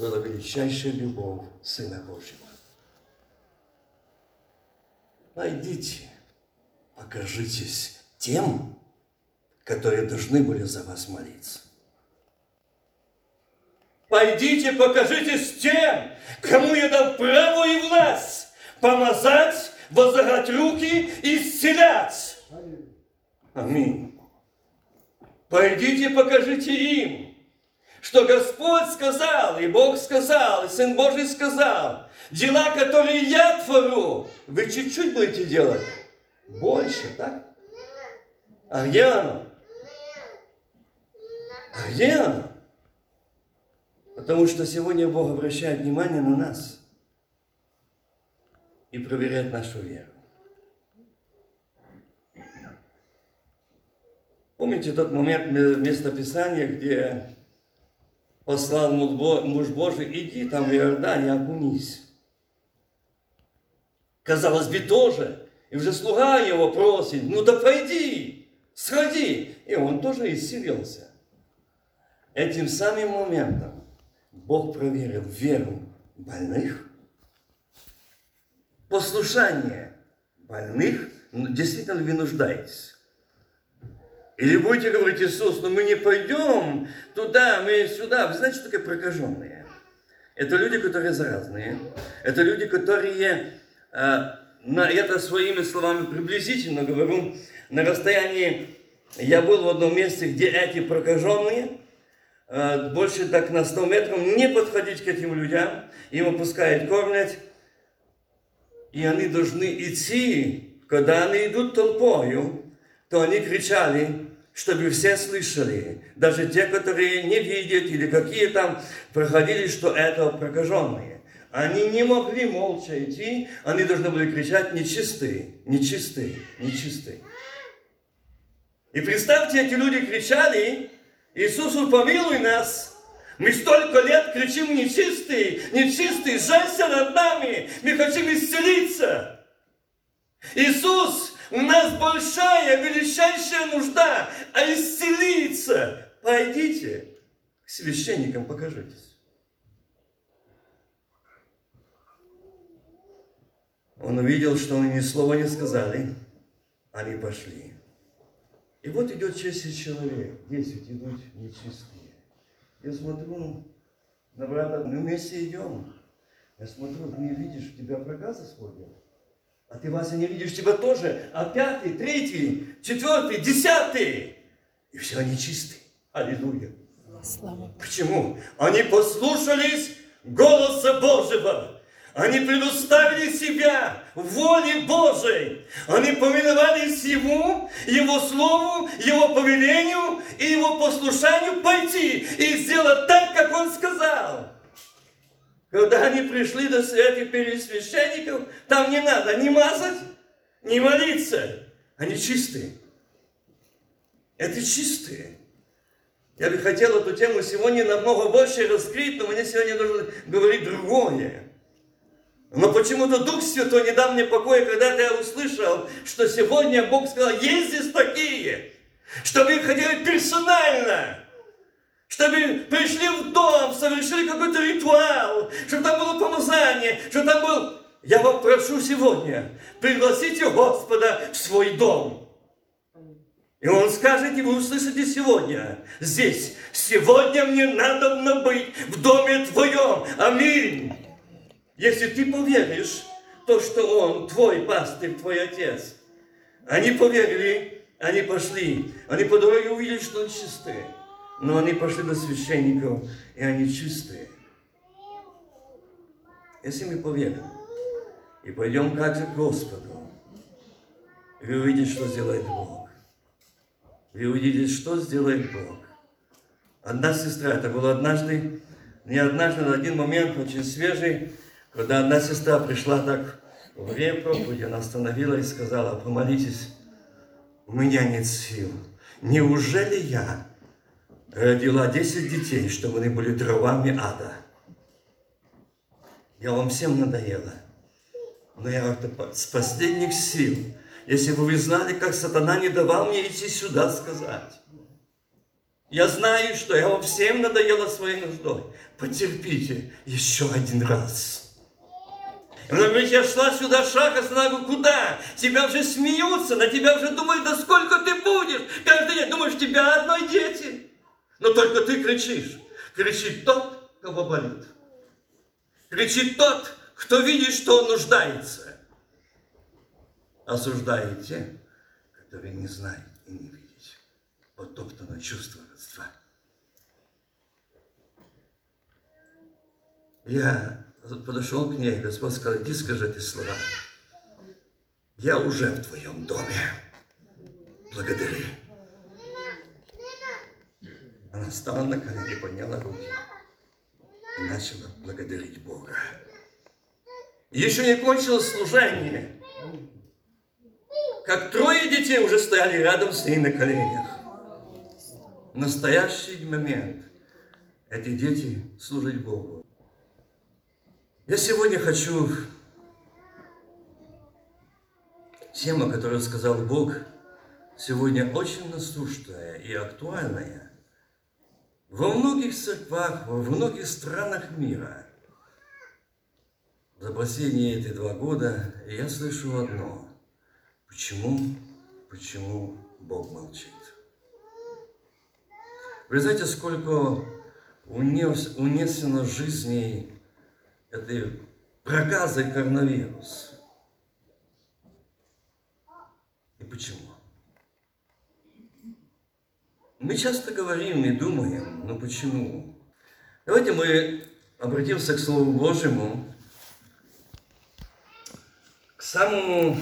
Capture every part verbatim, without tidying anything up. была величайшая любовь Сына Божьего. Найдите, покажитесь тем, которые должны были за вас молиться. Пойдите, покажитесь тем, кому я дал право и власть помазать, возлагать руки и исцелять. Аминь. Пойдите, покажите им, что Господь сказал, и Бог сказал, и Сын Божий сказал. Дела, которые я творю, вы чуть-чуть будете делать. Больше, так? А где оно? А где оно? Потому что сегодня Бог обращает внимание на нас и проверяет нашу веру. Помните тот момент, место Писания, где послал муж Божий, иди там в Иордане, окунись. Казалось бы, тоже. И уже слуга его просит, ну да пойди, сходи. И он тоже исцелился. Этим самым моментом Бог проверил веру больных, послушание больных, действительно ли вы нуждаетесь. Или будете говорить, Иисус, но мы не пойдем туда, мы сюда. Вы знаете, что такое прокаженные? Это люди, которые заразные. Это люди, которые, я это своими словами приблизительно говорю, на расстоянии, я был в одном месте, где эти прокаженные, больше так на сто метров, не подходить к этим людям, им опускают, кормят. И они должны идти, когда они идут толпою, то они кричали, чтобы все слышали, даже те, которые не видят, или какие там проходили, что это прокаженные. Они не могли молча идти, они должны были кричать «нечистые, нечистые, нечистые». И представьте, эти люди кричали «Иисусу, помилуй нас! Мы столько лет кричим «нечистые, нечистые, жалься над нами, мы хотим исцелиться!» Иисус! У нас большая, величайшая нужда, а исцелиться. Пойдите к священникам, покажитесь. Он увидел, что они ни слова не сказали, они пошли. И вот идет шесть человек, десять идут нечистые. Я смотрю на брата, мы вместе идем. Я смотрю, ты не видишь, у тебя проказа сегодня? А ты, Вася, не видишь, тебя тоже. А пятый, третий, четвертый, десятый. И все они чисты. Аллилуйя. Слава. Почему? Они послушались голоса Божьего. Они предоставили себя воле Божией. Они повиновались Ему, Его Слову, Его повелению и Его послушанию пойти и сделать так, как Он сказал. Когда они пришли до святых пересвященников, там не надо ни мазать, ни молиться. Они чистые. Это чистые. Я бы хотел эту тему сегодня намного больше раскрыть, но мне сегодня нужно говорить другое. Но почему-то Дух Святой не дал мне покоя, когда-то я услышал, что сегодня Бог сказал, есть здесь такие, чтобы их хотели персонально. Чтобы пришли в дом, совершили какой-то ритуал, чтобы там было помазание, чтобы там был... Я вам прошу сегодня, пригласите Господа в свой дом. И Он скажет, и вы услышите сегодня, здесь, сегодня мне надобно быть в доме твоем. Аминь. Если ты поверишь, то, что Он твой пастырь, твой отец. Они поверили, они пошли, они по дороге увидели, что они чистые. Но они пошли до священников, и они чистые. Если мы поверим и пойдем как же к Господу, вы увидите, что сделает Бог. Вы увидите, что сделает Бог. Одна сестра, это было однажды, не однажды, но один момент очень свежий, когда одна сестра пришла так во время проповеди, она остановилась и сказала, помолитесь, у меня нет сил. Неужели я родила десять детей, чтобы они были дровами ада. Я вам всем надоела. Но я с последних сил, если бы вы знали, как сатана не давал мне идти сюда сказать. Я знаю, что я вам всем надоела своей нуждой. Потерпите еще один раз. Я шла сюда, шаг останавливаю. Куда? Тебя уже смеются, на тебя уже думают, да сколько ты будешь? Каждый день думаешь, тебя одной дети. Но только ты кричишь. Кричит тот, кого болит. Кричит тот, кто видит, что он нуждается. Осуждает те, которые не знают и не видят. Потоптано чувство родства. Я подошел к ней, Господь сказал, иди скажи эти слова. Я уже в твоем доме. Благодари. Она встала на колени, подняла руки и начала благодарить Бога. Еще не кончилось служение. Как трое детей уже стояли рядом с ней на коленях. В настоящий момент эти дети служат Богу. Я сегодня хочу тема, которую сказал Бог, сегодня очень насущная и актуальная. Во многих церквах, во многих странах мира за последние эти два года я слышу одно. Почему, почему Бог молчит? Вы знаете, сколько унес, унесено жизней этой проказы коронавирус? И почему? Мы часто говорим и думаем, но почему? Давайте мы обратимся к Слову Божьему. К самому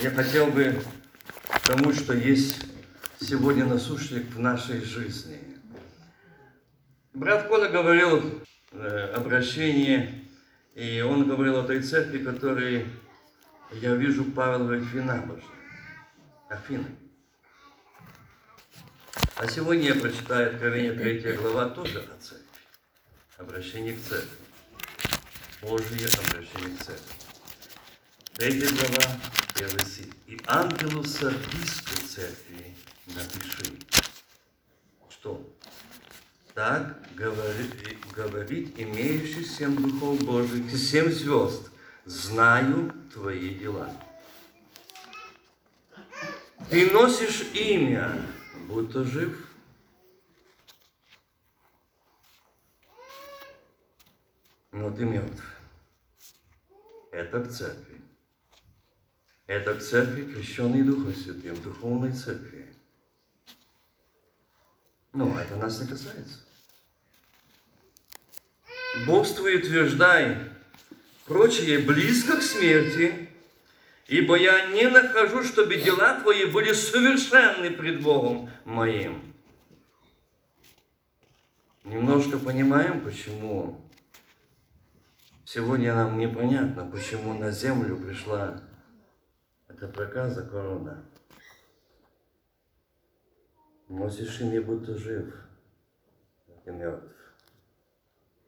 я хотел бы тому, что есть сегодня насущник в нашей жизни. Брат Коля говорил э, обращение, и он говорил о той церкви, которой я вижу Павел в Афинабоже. Афина. А сегодня я прочитаю Откровение третья глава тоже о церкви. Обращение к церкви. Божье обращение к церкви. третья глава, первый стих. И ангелу Сардисской церкви напиши, что... Так говорит, говорит имеющий семь духов Божьих и семь звезд. Знаю твои дела. Ты носишь имя, будто жив. Но ты мертв. Это к церкви. Это к церкви, крещенной Духом Святым, духовной церкви. Ну, это нас не касается. Бодрствуй и утверждай, прочие близко к смерти, ибо я не нахожу, чтобы дела твои были совершенны пред Богом моим. Немножко понимаем, почему сегодня нам непонятно, почему на землю пришла эта проказа корона. Носишь имя, будто жив, и мертв.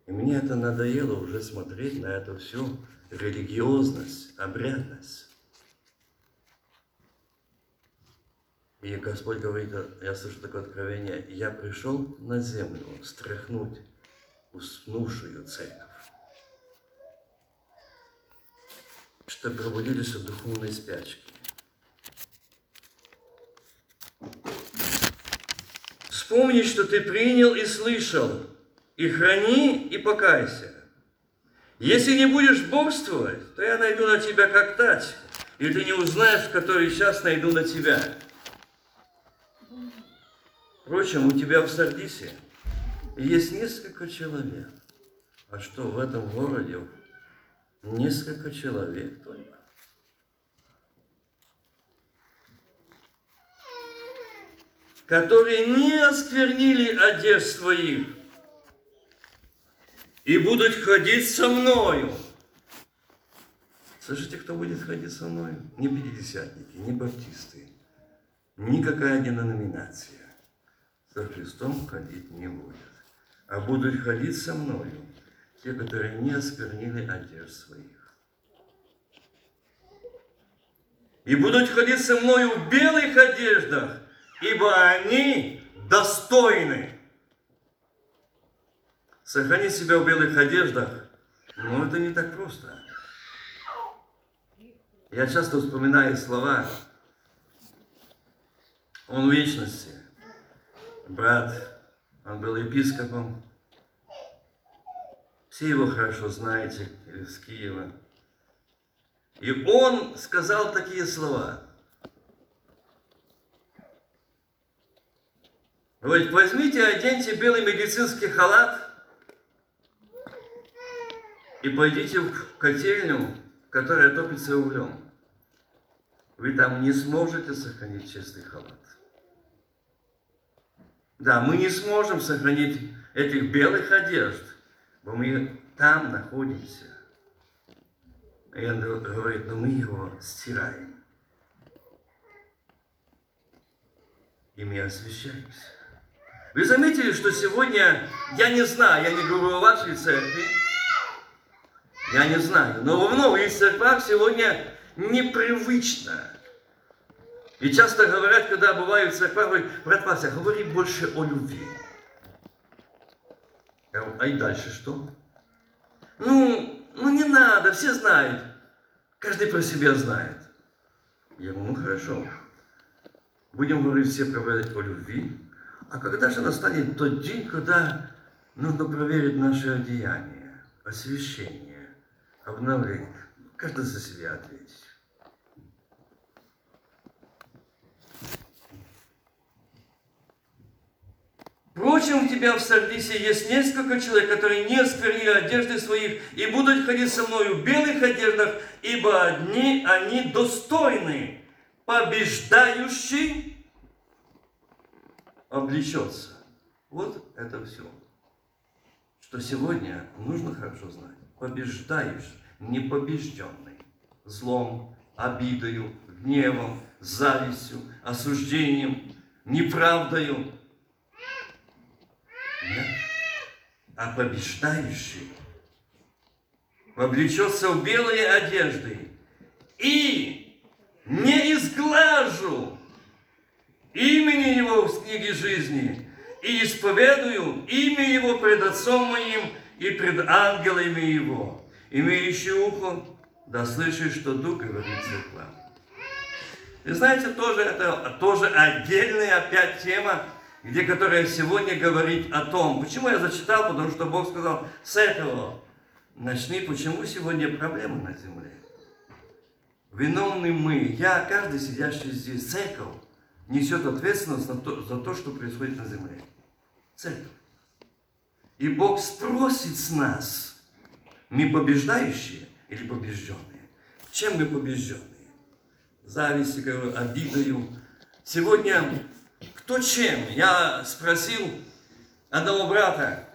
И мне это надоело уже смотреть на эту всю религиозность, обрядность. И Господь говорит, я слышу такое откровение, я пришел на землю встряхнуть уснувшую церковь. Что пробудились от духовной спячки. Вспомни, что ты принял и слышал, и храни, и покайся. Если не будешь бодрствовать, то я найду на тебя как тать, и ты не узнаешь, который час найду на тебя. Впрочем, у тебя в Сардисе есть несколько человек. А что, в этом городе несколько человек только? Которые не осквернили одежд своих, и будут ходить со мною. Слышите, кто будет ходить со мною? Не пятидесятники, не баптисты, никакая не номинация. За Христом ходить не будет. А будут ходить со мною те, которые не осквернили одежд своих. И будут ходить со мною в белых одеждах, ибо они достойны. сохранить себя в белых одеждах, ну, это не так просто. Я часто вспоминаю слова: он в вечности. Брат, он был епископом. Все его хорошо знаете из Киева. И он сказал такие слова. Говорит, возьмите, оденьте белый медицинский халат и пойдите в котельню, которая топится углем. Вы там не сможете сохранить чистый халат. Да, мы не сможем сохранить этих белых одежд, бо мы там находимся. И он говорит, но мы его стираем. И мы освещаемся. Вы заметили, что сегодня, я не знаю, я не говорю о вашей церкви, я не знаю, но в многих церквах сегодня непривычно. И часто говорят, когда бывают в церквах, говорят, брат Вася, говори больше о любви. Я говорю, а и дальше что? Ну, ну не надо, все знают. Каждый про себя знает. Я говорю, ну хорошо. Будем говорить все проверять о любви. А когда же настанет тот день, когда нужно проверить наши одеяния, освящение? Обновление. Каждый за себя ответит. Впрочем, у тебя в Сардисе есть несколько человек, которые не осквернили одежды своих и будут ходить со мною в белых одеждах, ибо одни они достойны. Побеждающий облечется. Вот это все, что сегодня нужно хорошо знать. Побеждаешь, непобежденный, злом, обидою, гневом, завистью, осуждением, неправдою. Нет. А побеждающий облечется в белые одежды и не изглажу имени его в книге жизни и исповедую имя его пред Отцом моим и пред ангелами его. Имеющий ухо, да слышишь, что Дух говорит церква. И знаете, тоже это тоже отдельная опять тема, где, которая сегодня говорит о том, почему я зачитал, потому что Бог сказал, с этого начни, почему сегодня проблемы на земле. Виновны мы, я, каждый сидящий здесь, церковь несет ответственность за то, за то, что происходит на земле. Церковь. И Бог спросит с нас, мы побеждающие или побежденные? Чем мы побежденные? Завистью, обидою. Сегодня кто чем? Я спросил одного брата,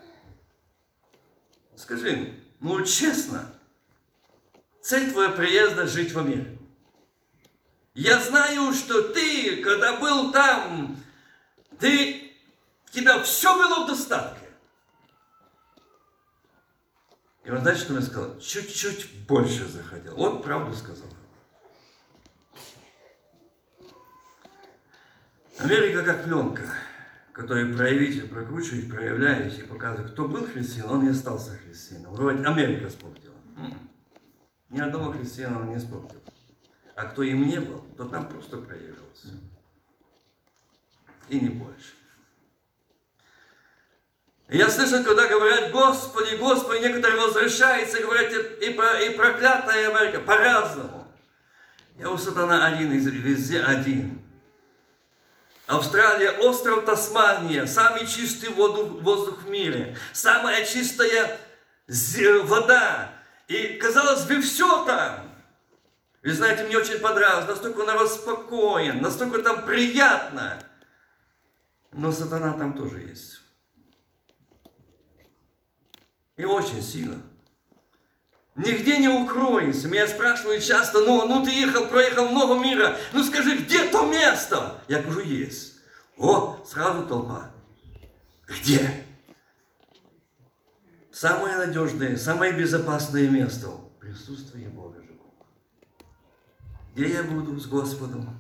скажи, ну честно, цель твоего приезда жить в Америку. Я знаю, что ты, когда был там, ты, тебя все было в достатке. И он, знаете, что мне сказал? Чуть-чуть больше захотел. Он правду сказал. Америка как пленка, которую проявить и прокручивать, проявляешь и показывать, кто был христиан, он не остался христианом. Вроде Америка спортила. Ни одного христиана он не спортил. А кто им не был, тот там просто проявился. И не больше. Я слышал, когда говорят, Господи, Господи, некоторые возвращаются, говорят, и, про, и проклятая Америка, по-разному. Я у сатана один, везде один. Австралия, остров Тасмания, самый чистый воду, воздух в мире, самая чистая вода. И, казалось бы, все там. И знаете, мне очень понравилось, настолько народ спокоен, настолько там приятно. Но сатана там тоже есть. И очень сильно. Нигде не укроешься. Меня спрашивают часто, ну, ну ты ехал, проехал много мира, ну скажи, где то место? Я говорю, есть. О, сразу толпа. Где? Самое надежное, самое безопасное место. Присутствие Бога живого. Где я буду с Господом?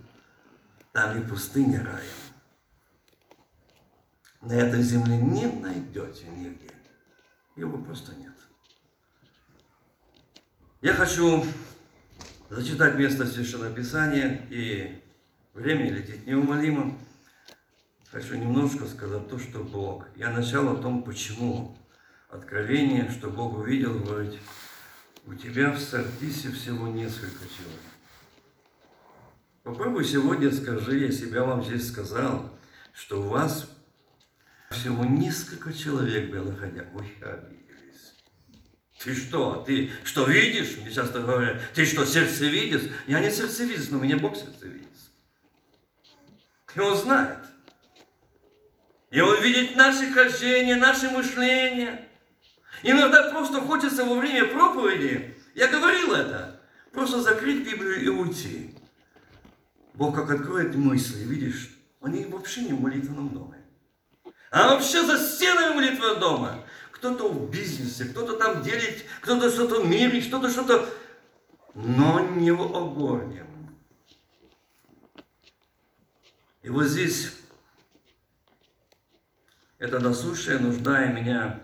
Там и пустыня раем. На этой земле не найдете нигде. его просто нет. Я хочу зачитать место Священного Писания, и время летит неумолимо. Хочу немножко сказать то, что Бог. Я начал о том, почему. Откровение, что Бог увидел, говорит, у тебя в Сардисе всего несколько человек. Попробуй сегодня скажи, я себя вам здесь сказал, что у вас всего несколько человек было, хотя ой, обиделись. Ты что, ты что видишь? Мне часто говорят, ты что, сердцевидец? Я не сердцевидец, но у меня Бог сердцевидец. И Он знает. И Он видит наши хождения, наши мышления. Иногда просто хочется во время проповеди, я говорил это, просто закрыть Библию и уйти. Бог как откроет мысли, видишь, они вообще не в молитвенном доме. А вообще за стенами молитвенного дома. Кто-то в бизнесе, кто-то там делит, кто-то что-то мерит, что-то что-то, но не в огорне. И вот здесь эта насущая нужда, и меня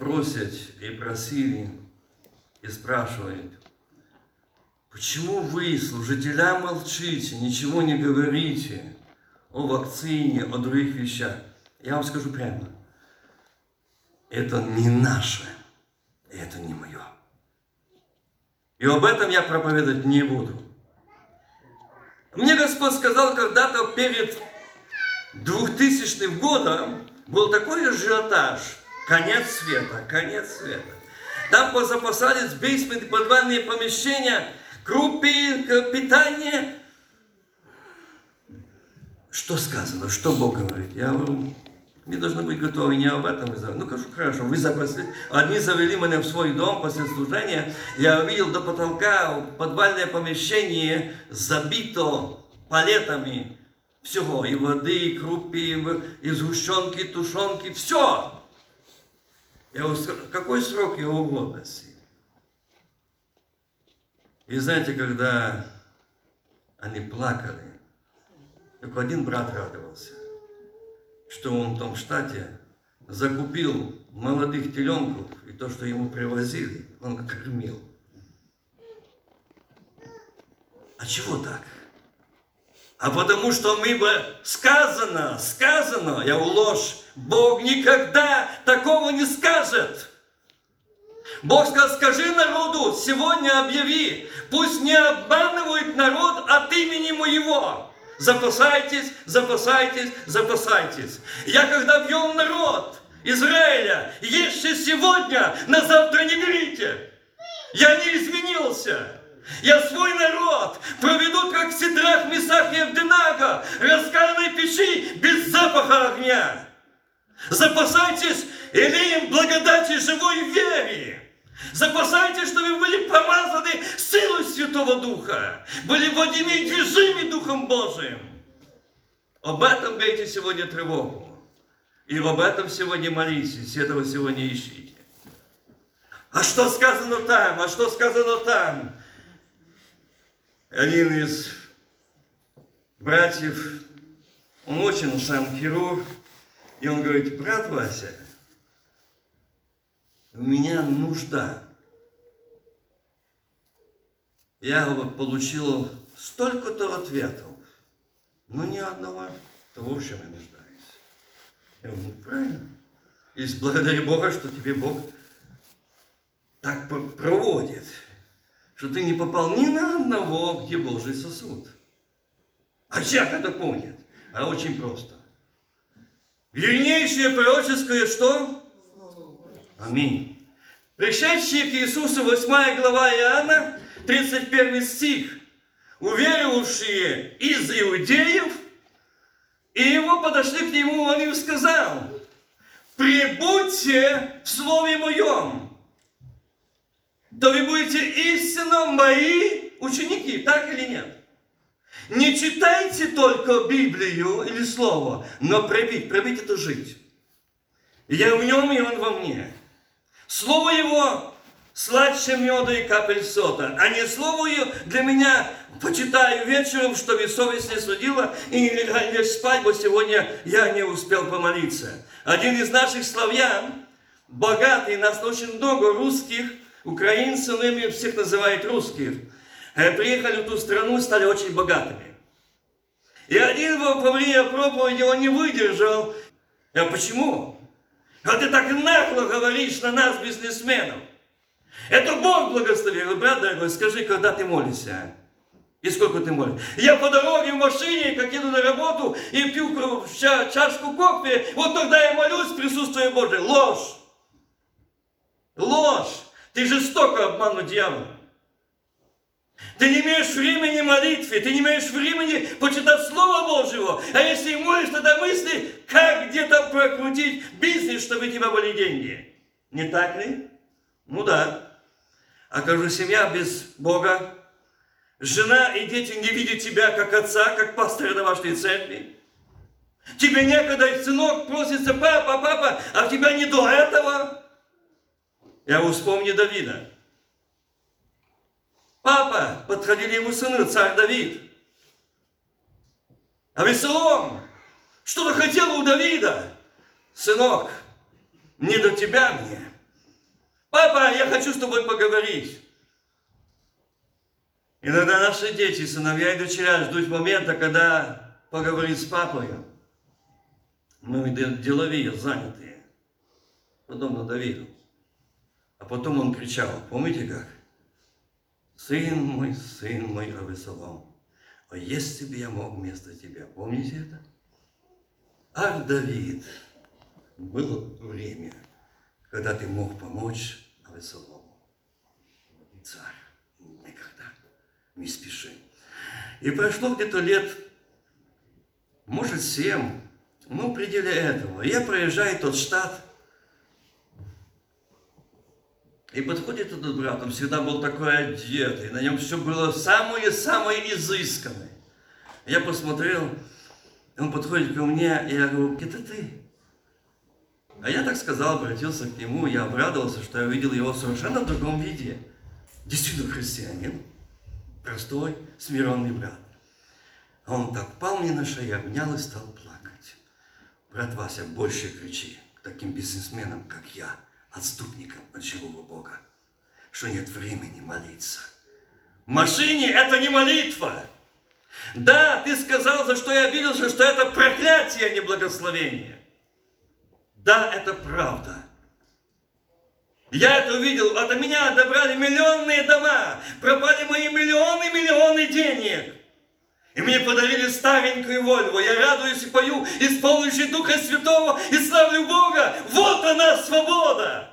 просят, и просили, и спрашивают, почему вы, служителя, молчите, ничего не говорите о вакцине, о других вещах? Я вам скажу прямо, это не наше, это не мое. И об этом я проповедовать не буду. Мне Господь сказал когда-то перед двухтысячным годом, был такой ажиотаж, конец света, конец света. Там позапасались бейсменты, подвальные помещения, группы, питание. Что сказано? Что Бог говорит? Я говорю, мы должны быть готовы не об этом. Ну, хорошо, вы запасли. Одни завели меня в свой дом после служения. Я увидел до потолка подвальное помещение забито палетами всего. И воды, и крупы, и сгущенки, и тушенки. Все! Я говорю, какой срок его годности? И знаете, когда они плакали, только один брат радовался, что он в том штате закупил молодых теленков, и то, что ему привозили, он кормил. А чего так? А потому что мы бы сказано, сказано, я уложь, Бог никогда такого не скажет. Бог сказал, скажи народу, сегодня объяви, пусть не обманывает народ от имени моего. Запасайтесь, запасайтесь, запасайтесь. Я когда ввел народ Израиля, ешьте сегодня, на завтра не берите. Я не изменился. Я свой народ проведу, как в Сидрах, Месах и Авденаго, раскаленной печи без запаха огня. Запасайтесь елеем благодати живой вере. Запасайтесь, чтобы вы были помазаны силой Святого Духа, были водимы и движимы Духом Божиим. Об этом бейте сегодня тревогу. И об этом сегодня молитесь, этого сегодня ищите. А что сказано там? А что сказано там? Один из братьев, он очень сам хирург, и он говорит, брат Вася, у меня нужда. Я получил столько-то ответов, но ни одного того, в чем я нуждаюсь. Я говорю, ну правильно. И благодари Бога, что тебе Бог так проводит, что ты не попал ни на одного, где Божий сосуд. А как это помнит? А очень просто. Вернейшее пророческое что? Аминь. Пришедшие к Иисусу, восьмая глава Иоанна, тридцать первый стих. Уверовавшие из иудеев, и его подошли к нему, он им сказал, прибудьте в слове моем, то вы будете истинно мои ученики, так или нет? Не читайте только Библию или Слово, но пробить, пробить это жить. Я в нем, и он во мне. Слово его сладче меда и капель сота, а не слово ее для меня почитаю вечером, чтобы совесть не судила и не легла лечь спать, бо сегодня я не успел помолиться. Один из наших славян, богатый, нас очень много русских, украинцев, ими всех называют русских, приехали в ту страну и стали очень богатыми. И один во время проповеди он не выдержал. А почему? А ты так нагло говоришь на нас, бизнесменов. Это Бог благословил. Брат дорогой, скажи, когда ты молишься? И сколько ты молишь? Я по дороге в машине, как иду на работу, и пью ча- чашку кофе, вот тогда я молюсь в присутствии Божьем. Ложь! Ложь! Ты жестоко обманул дьявола. Ты не имеешь времени молитве, ты не имеешь времени почитать Слово Божьего. А если молишь, тогда мысли, как где-то прокрутить бизнес, чтобы у тебя были деньги. Не так ли? Ну да. А как же семья без Бога? Жена и дети не видят тебя как отца, как пастыря на вашей церкви. Тебе некогда, и сынок просится, папа, папа, а у тебя не до этого. Я вспомню Давида. Папа, подходили ему сыны, царь Давид. А Авесолом что-то хотел у Давида. Сынок, не до тебя мне. Папа, я хочу с тобой поговорить. Иногда наши дети, сыновья и дочеря ждут момента, когда поговорить с папой. Мы деловые, занятые. Подобно Давиду. А потом он кричал, помните как? Сын мой, сын мой, Авесолом, а если бы я мог вместо тебя, помните это? Ах, Давид, было время, когда ты мог помочь Авесолому. Царь, никогда не спеши. И прошло где-то лет, может, семь, ну, в пределе этого. Я проезжаю тот штат, и подходит этот брат, он всегда был такой одетый, на нем все было самое-самое изысканное. Я посмотрел, он подходит ко мне, и я говорю, это ты? А я так сказал, обратился к нему, я обрадовался, что я увидел его совершенно в другом виде. Действительно христианин, простой, смиренный брат. А он так пал мне на шею, обнял и стал плакать. Брат Вася, больше кричи к таким бизнесменам, как я. Отступником от живого Бога, что нет времени молиться. В машине это не молитва. Да, ты сказал, за что я обиделся, что это проклятие, а не благословение. Да, это правда. Я это увидел. От меня отобрали миллионные дома, пропали мои миллионы, миллионы денег. И мне подарили старенькую Вольву. Я радуюсь и пою, исполняющий Духа Святого, и славлю Бога. Вот она, свобода!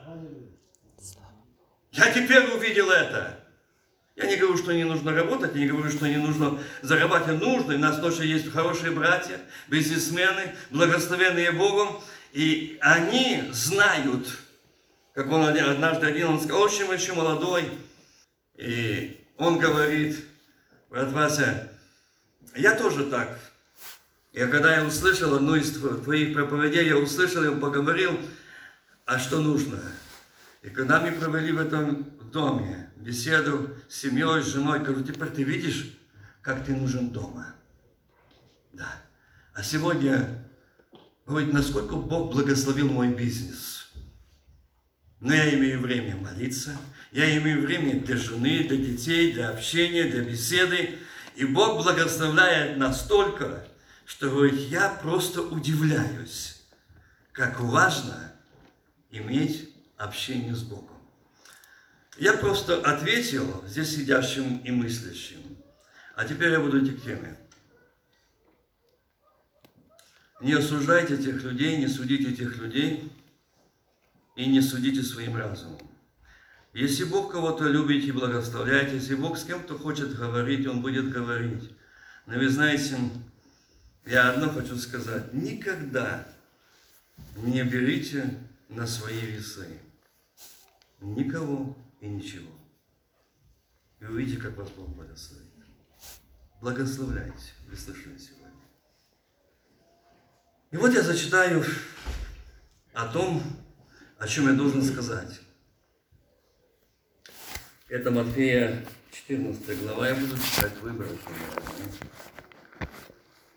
Я теперь увидел это. Я не говорю, что не нужно работать, я не говорю, что не нужно зарабатывать. Нужно. И у нас тоже есть хорошие братья, бизнесмены, благословенные Богом. И они знают, как он однажды один, он сказал, очень еще молодой. И он говорит, брат Вася, я тоже так. Я когда я услышал одну из твоих проповедей, я услышал, я поговорил, а что нужно. И когда мы провели в этом доме беседу с семьей, с женой, говорю, теперь ты видишь, как ты нужен дома. Да. А сегодня, говорит, насколько Бог благословил мой бизнес. Но я имею время молиться, я имею время для жены, для детей, для общения, для беседы. И Бог благословляет настолько, что, говорит, я просто удивляюсь, как важно иметь общение с Богом. Я просто ответил здесь сидящим и мыслящим. А теперь я буду идти к теме. Не осуждайте этих людей, не судите этих людей и не судите своим разумом. Если Бог кого-то любит и благословляет, если Бог с кем-то хочет говорить, Он будет говорить. Но вы знаете, я одно хочу сказать. Никогда не берите на свои весы никого и ничего. И увидите, как вас Бог благословит. Благословляйте. Вы слышали сегодня. И вот я зачитаю о том, о чем я должен сказать. Это Матфея четырнадцатая глава, я буду читать выборочно.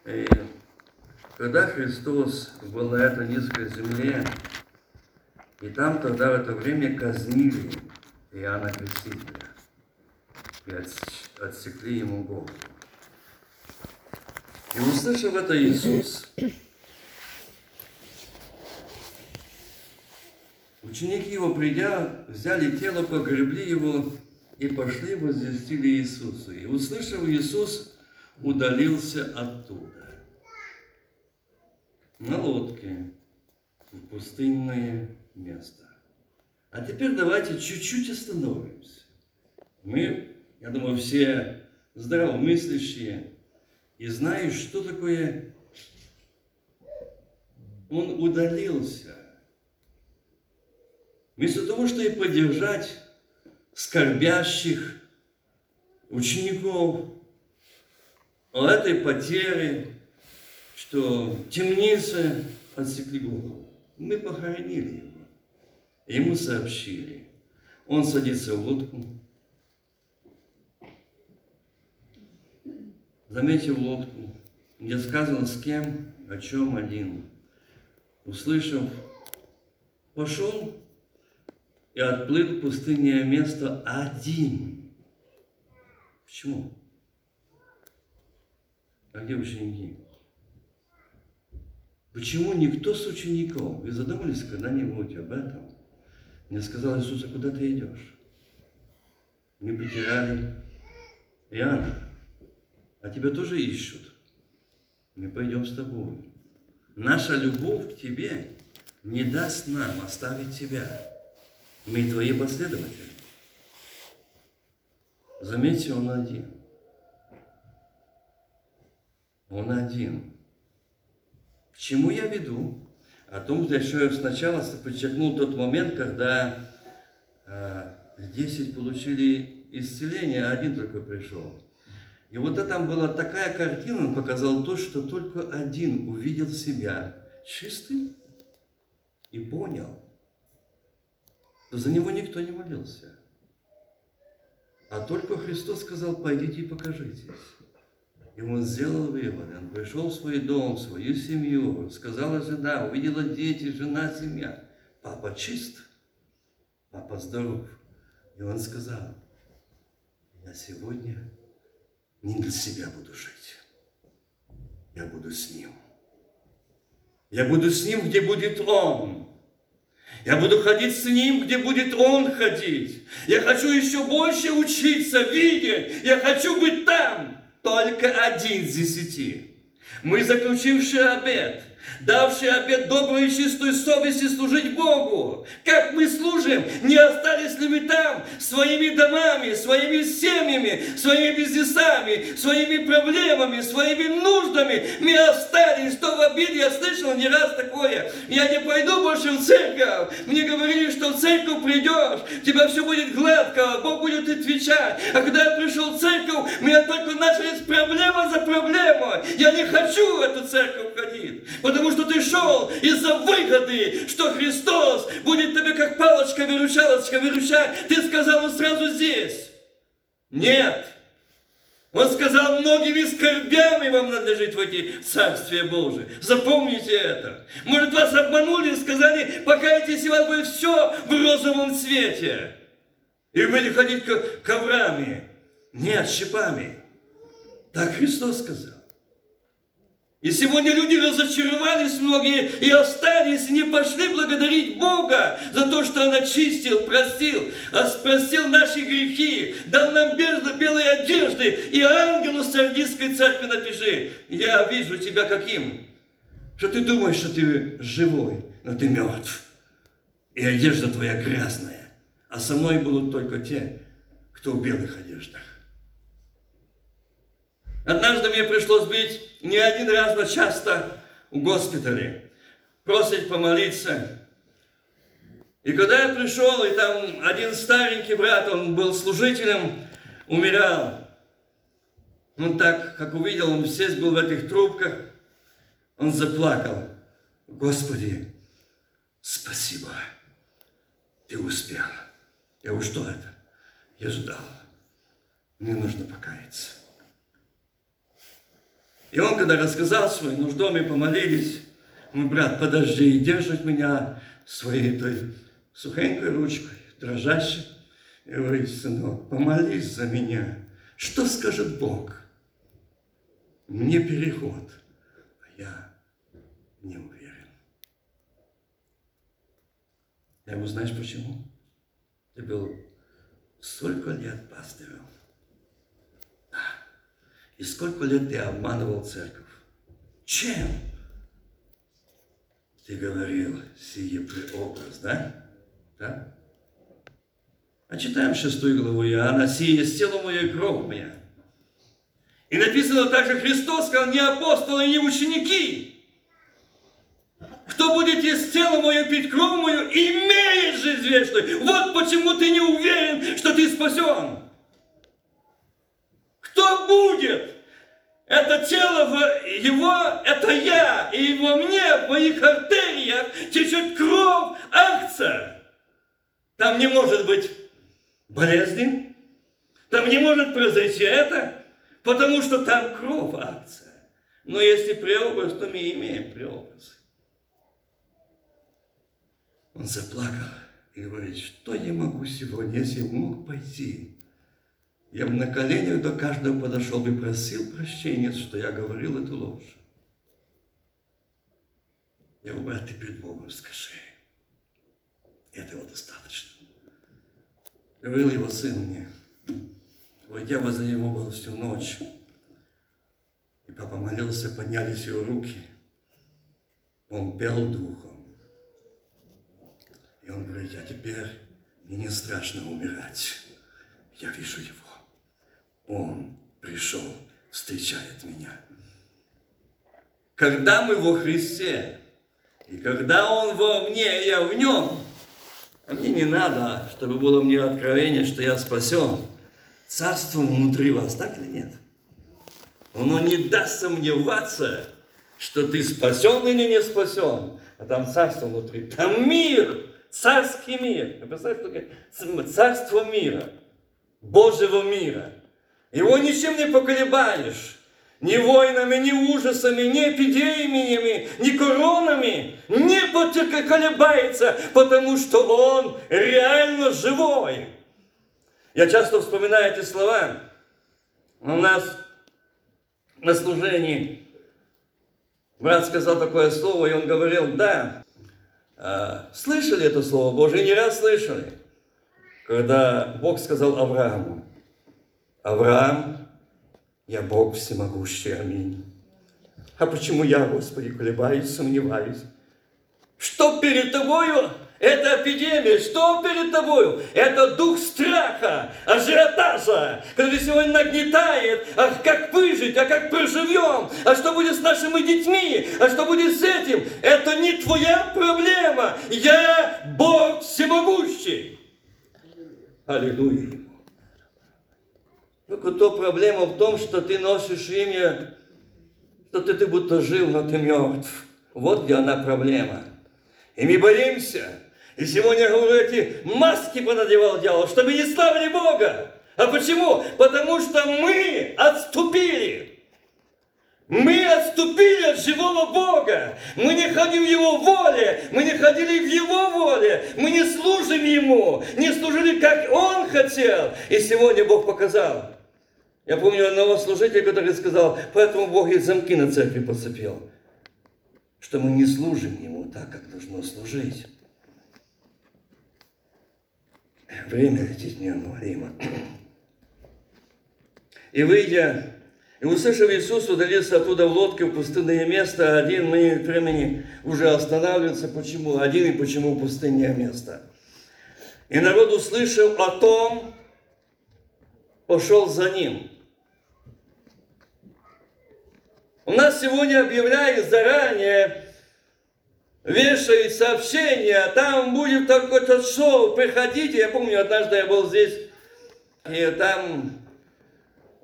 И когда Христос был на этой низкой земле, И там тогда, в это время, казнили Иоанна Крестителя и отсекли ему голову. И услышав это, Иисус, ученики его, придя, взяли тело, погребли его и пошли возвестили Иисусу. И услышав, Иисус удалился оттуда на лодке в пустынное место. А теперь давайте чуть-чуть остановимся. Мы, я думаю, все здравомыслящие и знаем, что такое он удалился. Вместо того, чтобы поддержать скорбящих учеников о этой потере, что темницы отсекли голову, мы похоронили его. Ему сообщили. Он садится в лодку. Заметив лодку, где сказано с кем, о чем один. Услышав, пошел и отплыл в пустынное место один. Почему? А где ученики? Почему никто с учеников? Вы задумались когда-нибудь об этом? Мне сказал Иисус, а куда ты идешь? Не потеряли Иоанна, а тебя тоже ищут. Мы пойдем с тобой. Наша любовь к тебе не даст нам оставить тебя. Мы твои последователи. Заметьте, он один. Он один. К чему я веду? О том, что еще я сначала подчеркнул тот момент, когда десять получили исцеление, а один только пришел. И вот это там была такая картина, он показал то, что только один увидел себя чистым и понял, что за него никто не молился. А только Христос сказал, пойдите и покажитесь. И он сделал вывод, он пришел в свой дом, в свою семью, сказала жена, увидела дети, жена, семья. Папа чист, папа здоров. И он сказал, я сегодня не для себя буду жить, я буду с ним. Я буду с ним, где будет он. Я буду ходить с ним, где будет он ходить. Я хочу еще больше учиться, видеть, я хочу быть там. Только один из десяти. Мы, заключившие обет, давшие обет доброй и чистой совести служить Богу, как мы служим, не остались ли мы там, своими домами, своими семьями, своими бизнесами, своими проблемами, своими нуждами, мы остались, то в обиде, я слышал не раз такое, я не пойду больше в церковь, мне говорили, что в церковь придешь, у тебя все будет гладко, Бог будет отвечать, а когда я пришел в церковь, у меня только начались проблема за проблемой, я не хочу в эту церковь ходить, потому что ты шел из-за выгоды, что Христос будет тебе как палочка, выручалочка, выручать. Ты сказал, он сразу здесь. Нет. Он сказал, многими скорбями вам надлежит войти в Царствие Божие. Запомните это. Может, вас обманули и сказали, покайтесь, и вам будет все в розовом цвете. И будете ходить коврами. Нет, щепами. Так Христос сказал. И сегодня люди разочаровались многие и остались, и не пошли благодарить Бога за то, что Он очистил, простил, простил наши грехи, дал нам белые одежды, и ангелу Сардинской церкви напиши, я вижу тебя каким, что ты думаешь, что ты живой, но ты мертв, и одежда твоя грязная, а со мной будут только те, кто в белых одеждах. Однажды мне пришлось быть не один раз, но часто в госпитале, просить помолиться. И когда я пришел, и там один старенький брат, он был служителем, умирал. Он так, как увидел, он здесь был в этих трубках, он заплакал. Господи, спасибо, Ты успел. Я говорю, что это? Я ждал. Мне нужно покаяться. И он, когда рассказал свою нужду, мы помолились. Мой брат, подожди, держит меня своей той сухенькой ручкой, дрожащей, и говорит: сынок, помолись за меня. Что скажет Бог? Мне переход, а я не уверен. Я ему, знаешь почему? Ты был столько лет пастырем. Да. И сколько лет ты обманывал церковь? Чем? Ты говорил, сие преобраз, да? Да? А читаем шестую главу Иоанна: сие есть тело мое и кровь моя. И написано также, Христос сказал: не апостолы, не ученики. Кто будет есть тело мое, пить кровь мою, имеет жизнь вечную. Вот почему ты не уверен, что ты спасен. Кто будет? Это тело его, это я. И во мне, в моих артериях, течет кровь акция. Там не может быть болезни. Там не может произойти это. Потому что там кровь акция. Но если преобраз, то мы имеем преобраз. Он заплакал и говорит: что я могу сегодня, если бы мог пойти? Я бы на коленях до каждого подошел и просил прощения, что я говорил эту ложь. Я говорю: брат, ты перед Богом скажи. Этого достаточно. Говорил его сын мне. Я возле него был всю ночь. И папа молился, поднялись его руки. Он пел духом. И он говорит: а теперь мне не страшно умирать. Я вижу его. Он пришел, встречает меня. Когда мы во Христе, и когда Он во мне, и я в Нем, а мне не надо, чтобы было мне откровение, что я спасен. Царство внутри вас, так или нет? Оно не даст сомневаться, что ты спасен или не спасен. А там царство внутри. Там мир, царский мир. Вы представляете, царство мира, Божьего мира. Его ничем не поколебаешь. Ни войнами, ни ужасами, ни эпидемиями, ни коронами. Не поколебается, потому что Он реально живой. Я часто вспоминаю эти слова. У нас на служении брат сказал такое слово, и он говорил: да, слышали это слово Божие, не раз слышали. Когда Бог сказал Аврааму: Авраам, я Бог всемогущий, аминь. А почему я, Господи, колебаюсь, сомневаюсь? Что перед Тобою? Это эпидемия. Что перед тобою? Это дух страха, ажиотажа, который сегодня нагнетает. А как выжить? А как проживем? А что будет с нашими детьми? А что будет с этим? Это не твоя проблема. Я Бог всемогущий. Аллилуйя. Только то проблема в том, что ты носишь имя, что ты, ты будто жил, но ты мертв. Вот где она проблема. И мы боимся. И сегодня, говорю, эти маски понадевал дьявол, чтобы не славили Бога. А почему? Потому что мы отступили. Мы отступили от живого Бога. Мы не ходим в Его воле. Мы не ходили в Его воле. Мы не служим Ему. Не служили, как Он хотел. И сегодня Бог показал. Я помню одного служителя, который сказал: поэтому Бог и замки на церкви подцепил. Что мы не служим Ему так, как должно служить. Время летит неумолимо. И выйдя, и услышав Иисус, удалился оттуда в лодке в пустынное место. Один, мы времени уже останавливаться. Почему один и почему пустынное место? И народ, услышав о том, пошел за Ним. У нас сегодня объявляют заранее, вешают сообщения, там будет такое-то шоу, приходите. Я помню, однажды я был здесь, и там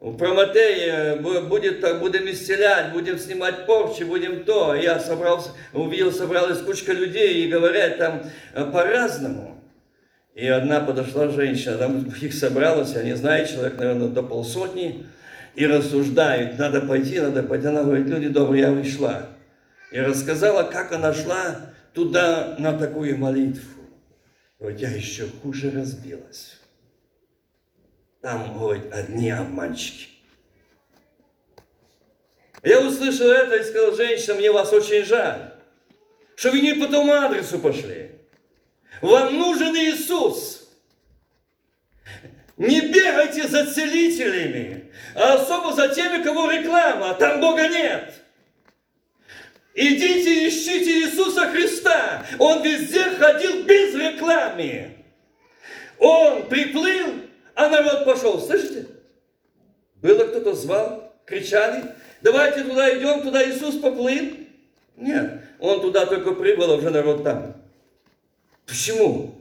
в Прометее будет так, будем исцелять, будем снимать порчи, будем то. Я собрался, увидел, собралась кучка людей, и говорят там по-разному. И одна подошла женщина, там их собралось, я не знаю, человек, наверное, до полсотни. И рассуждают, надо пойти, надо пойти. Она говорит: люди добрые, я вышла. И рассказала, как она шла туда на такую молитву. Вот я еще хуже разбилась. Там, говорит, одни обманщики. Я услышал это и сказал: женщина, мне вас очень жаль, что вы не по тому адресу пошли. Вам нужен Иисус. Не бегайте за целителями, а особо за теми, кого реклама, там Бога нет. Идите, ищите Иисуса Христа. Он везде ходил без рекламы. Он приплыл, а народ пошел. Слышите? Было кто-то звал, кричали: давайте туда идем, туда Иисус поплыл. Нет, он туда только прибыл, а уже народ там. Почему?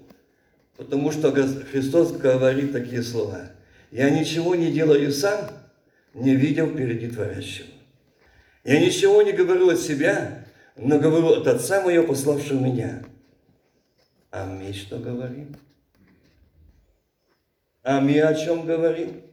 Потому что Христос говорит такие слова: я ничего не делаю сам, не видел впереди творящего. Я ничего не говорю от себя, но говорю от Отца Моего, пославшего меня. А мы что говорим? А мы о чем говорим?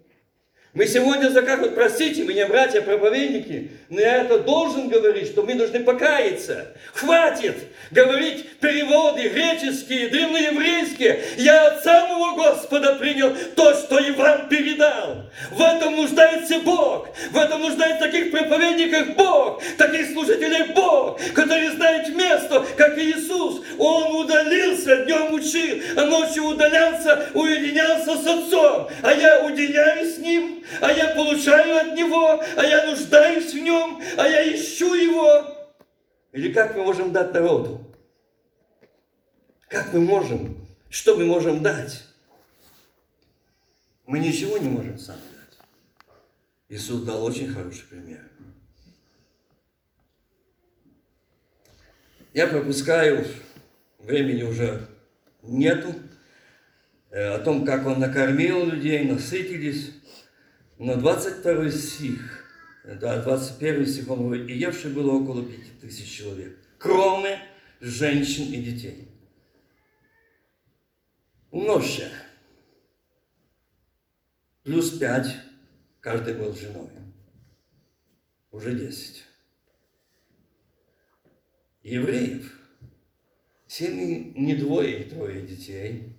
Мы сегодня за как, вот простите меня, братья проповедники, но я это должен говорить, что мы должны покаяться. Хватит говорить переводы греческие, древнееврейские. Я от самого Господа принял то, что и вам передал. В этом нуждается Бог. В этом нуждается таких проповедников Бог, таких служителей Бог, которые знают место, как Иисус. Он удалился, днем учил, а ночью удалялся, уединялся с Отцом. А я уединяюсь с Ним. А я получаю от Него, а я нуждаюсь в Нем, а я ищу Его. Или как мы можем дать народу? Как мы можем? Что мы можем дать? Мы ничего не можем сами дать. Иисус дал очень хороший пример. Я пропускаю, времени уже нету, о том, как Он накормил людей, насытились. Но двадцать второй стих, да, двадцать первый стих, он говорит: и евших было около пяти тысяч человек, кроме женщин и детей. Умножьте. Плюс пять, каждый был женой. Уже десять. Евреев. Семьи не двое и трое детей,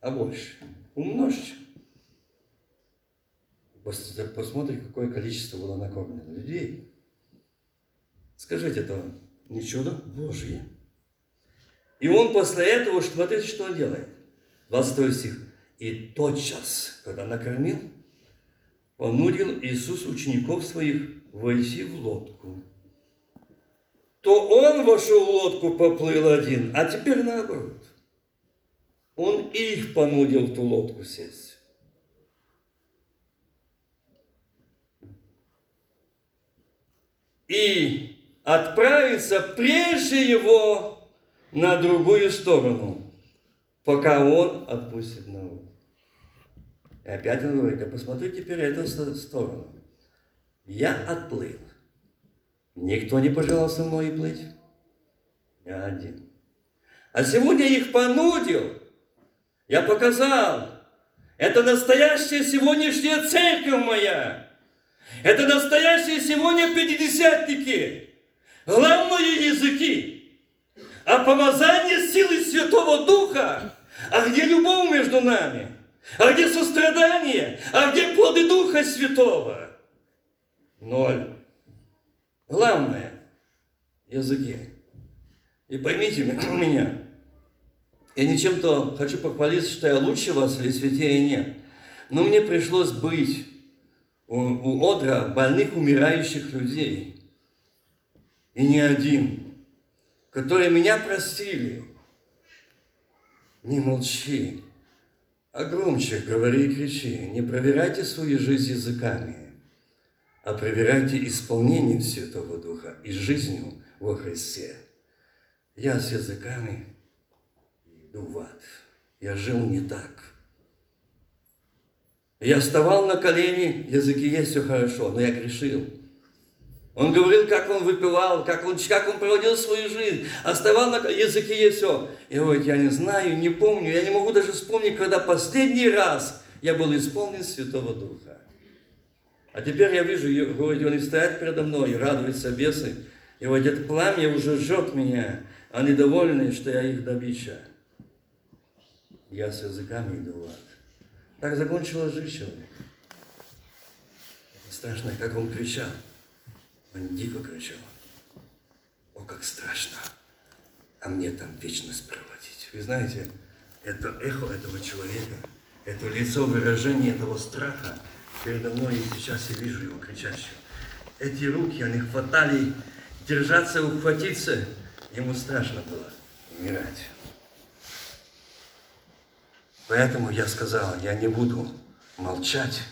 а больше. Умножьте. Посмотри, какое количество было накормлено людей. Скажите, это не чудо Божье? И он после этого, смотрите, что он делает. двадцать второй стих. И тотчас, когда накормил, понудил Иисус учеников своих войти в лодку. То он вошел в лодку, поплыл один, а теперь наоборот. Он их понудил в ту лодку сесть. И отправиться прежде его на другую сторону, пока он отпустит народ. И опять он говорит: а посмотри теперь эту сторону. Я отплыл. Никто не пожелал со мной плыть. Я один. А сегодня их понудил. Я показал. Это настоящая сегодняшняя церковь моя. Это настоящие сегодня пятидесятники, главные языки, а помазание силы Святого Духа, а где любовь между нами, а где сострадание, а где плоды Духа Святого? Ноль. Главное – языки. И поймите меня, я не чем-то хочу похвалиться, что я лучше вас или святее, нет, но мне пришлось быть у одра больных, умирающих людей. И не один. Которые меня простили. Не молчи, а громче говори и кричи. Не проверяйте свою жизнь языками, а проверяйте исполнением Святого Духа и жизнью во Христе. Я с языками иду в ад. Я жил не так. Я вставал на колени, языки есть, все хорошо, но я грешил. Он говорил, как он выпивал, как он, как он проводил свою жизнь. Оставал на колени, языки есть, все. И говорит: я не знаю, не помню, я не могу даже вспомнить, когда последний раз я был исполнен Святого Духа. А теперь я вижу, говорит, они стоят передо мной, и радуются бесы. И вот это пламя уже жжет меня, они довольны, что я их добича. я с языками иду в ад. Так закончилась жизнь человека. Страшно, как он кричал. Он дико кричал. О, как страшно. А мне там вечность проводить. Вы знаете, это эхо этого человека, это лицо, выражение этого страха. Передо мной и сейчас я вижу его кричащего. Эти руки, они хватали, держаться, ухватиться. Ему страшно было умирать. Поэтому я сказал, я не буду молчать,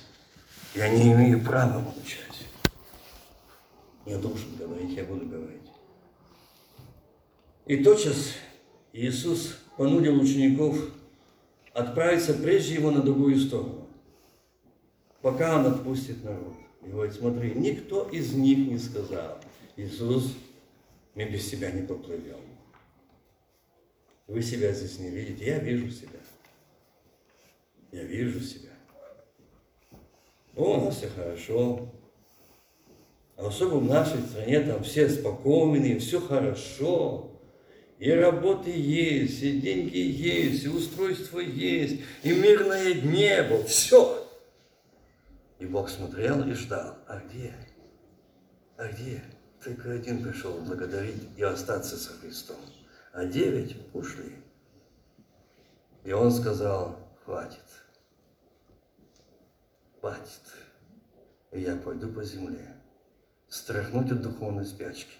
я не имею права молчать. Я должен говорить, я буду говорить. И тотчас Иисус понудил учеников отправиться прежде его на другую сторону, пока он отпустит народ. И говорит, смотри, никто из них не сказал, Иисус, мы без тебя не поплывем. Вы себя здесь не видите, я вижу себя. Я вижу себя. О, у нас все хорошо. А особо в нашей стране там все спокойные, все хорошо. И работы есть, и деньги есть, и устройство есть, и мирное небо, все. И Бог смотрел и ждал. А где? А где? Только один пришел благодарить и остаться со Христом. А девять ушли. И он сказал, хватит. Хватит. И я пойду по земле. Стряхнуть от духовной спячки.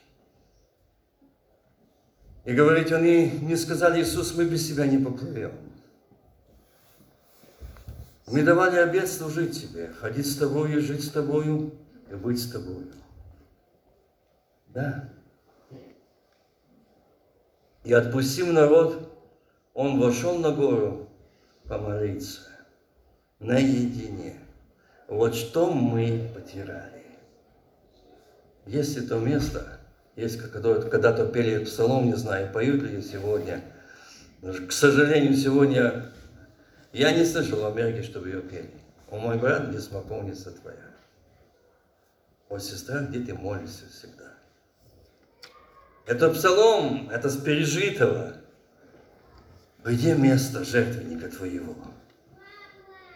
И говорит, они не сказали, Иисус, мы без себя не поплывем. Мы давали обет служить тебе, ходить с тобою, жить с тобою и быть с тобою. Да. И отпустив народ, он вошел на гору помолиться наедине. Вот что мы потеряли. Есть это место, есть, когда-то пели псалом, не знаю, поют ли сегодня. К сожалению, сегодня я не слышал в Америке, чтобы ее пели. О, мой брат, безмоковница твоя. О, сестра, где ты молишься всегда. Это псалом, это с пережитого. Где место жертвенника твоего?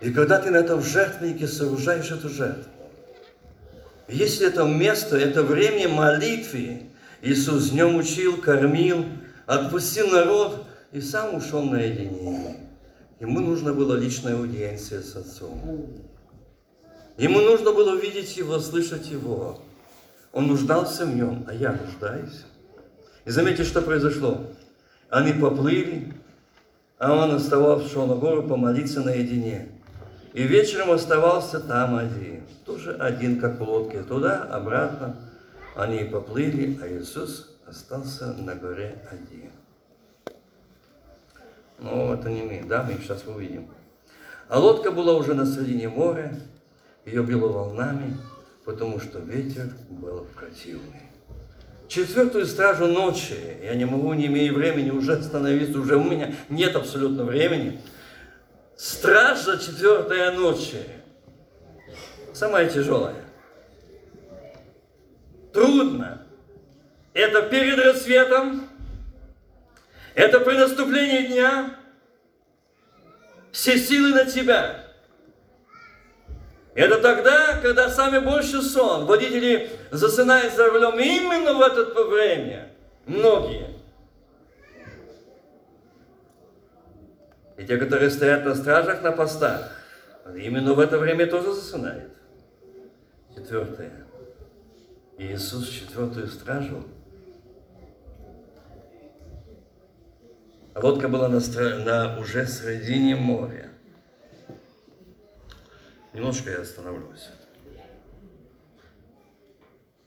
И когда ты на этом жертвеннике сооружаешь эту жертву, если это место, это время молитвы, Иисус днем учил, кормил, отпустил народ и сам ушел наедине. Ему нужно было личная аудиенция с Отцом. Ему нужно было видеть Его, слышать Его. Он нуждался в Нем, а я нуждаюсь. И заметьте, что произошло. Они поплыли, а он оставался, шел на гору помолиться наедине. И вечером оставался там один. Тоже один, как в лодке. Туда, обратно. Они поплыли, а Иисус остался на горе один. Ну, это не мы, да, мы сейчас увидим. А лодка была уже на середине моря. Ее било волнами, потому что ветер был противный. Четвертую стражу ночи, я не могу, не имея времени, уже остановиться, уже у меня нет абсолютно времени. Стража четвертая ночи, самая тяжелая. Трудно. Это перед рассветом, это при наступлении дня, все силы на тебя. Это тогда, когда самый больший сон. Водители засынают за рулем именно в это время. Многие. И те, которые стоят на стражах, на постах, именно в это время тоже засынают. Четвертое. Иисус четвертую стражу. Лодка была на, стра... на уже середине моря. Немножко я остановлюсь.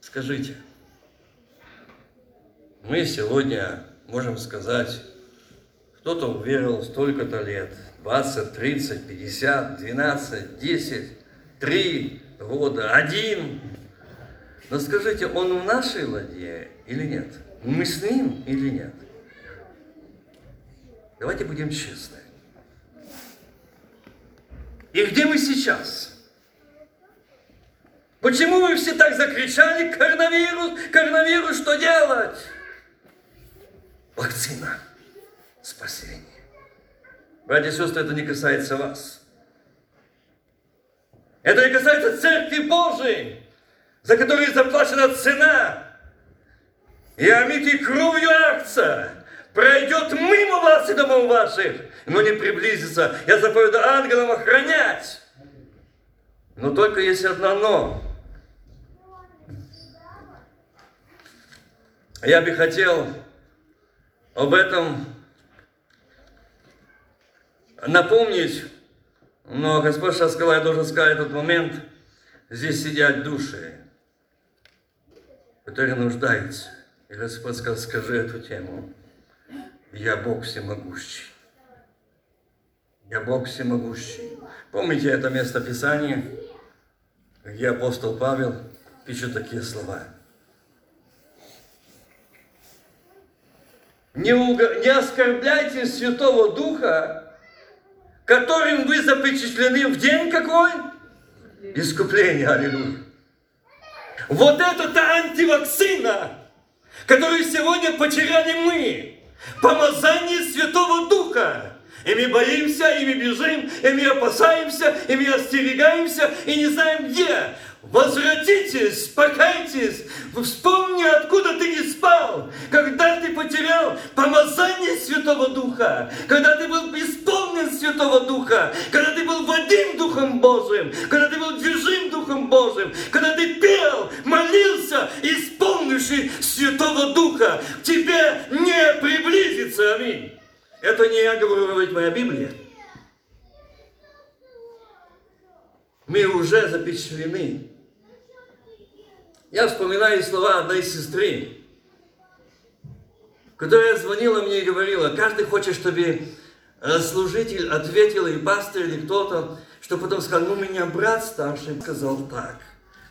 Скажите, мы сегодня можем сказать, кто-то уверовал столько-то лет, двадцать, тридцать, пятьдесят, двенадцать, десять, три года, один. Но скажите, он в нашей ладье или нет? Мы с ним или нет? Давайте будем честны. И где мы сейчас? Почему вы все так закричали, коронавирус, коронавирус, что делать? Вакцина, спасение. Братья и сестры, это не касается вас. Это не касается Церкви Божией, за которую заплачена цена. И омитый кровью Агнца пройдет мимо вас и домов ваших, но не приблизится. Я заповедую ангелам охранять. Но только есть одно «но». Я бы хотел об этом напомнить, но Господь сейчас сказал, я должен сказать этот момент, здесь сидят души, которые нуждаются. И Господь сказал, скажи эту тему. Я Бог всемогущий. Я Бог всемогущий. Помните это место Писания, где апостол Павел пишет такие слова. Не, уго... не оскорбляйте Святого Духа, которым вы запечатлены в день какой? Искупление, аллилуйя. Вот это та антивакцина, которую сегодня потеряли мы. Помазание Святого Духа. И мы боимся, и мы бежим, и мы опасаемся, и мы остерегаемся, и не знаем где. Возвратитесь, покайтесь, вспомни, откуда ты не спал, когда ты потерял помазание Святого Духа, когда ты был исполнен Святого Духа, когда ты был водим Духом Божиим, когда ты был движим Духом Божиим, когда ты пел, молился, исполнивший Святого Духа, к тебе не приблизится. Аминь. Это не я говорю, говорит моя Библия. Мы уже запечатлены. Я вспоминаю слова одной сестры, которая звонила мне и говорила, каждый хочет, чтобы служитель ответил, или пастор, или кто-то, что потом сказал, ну, меня брат старший сказал так.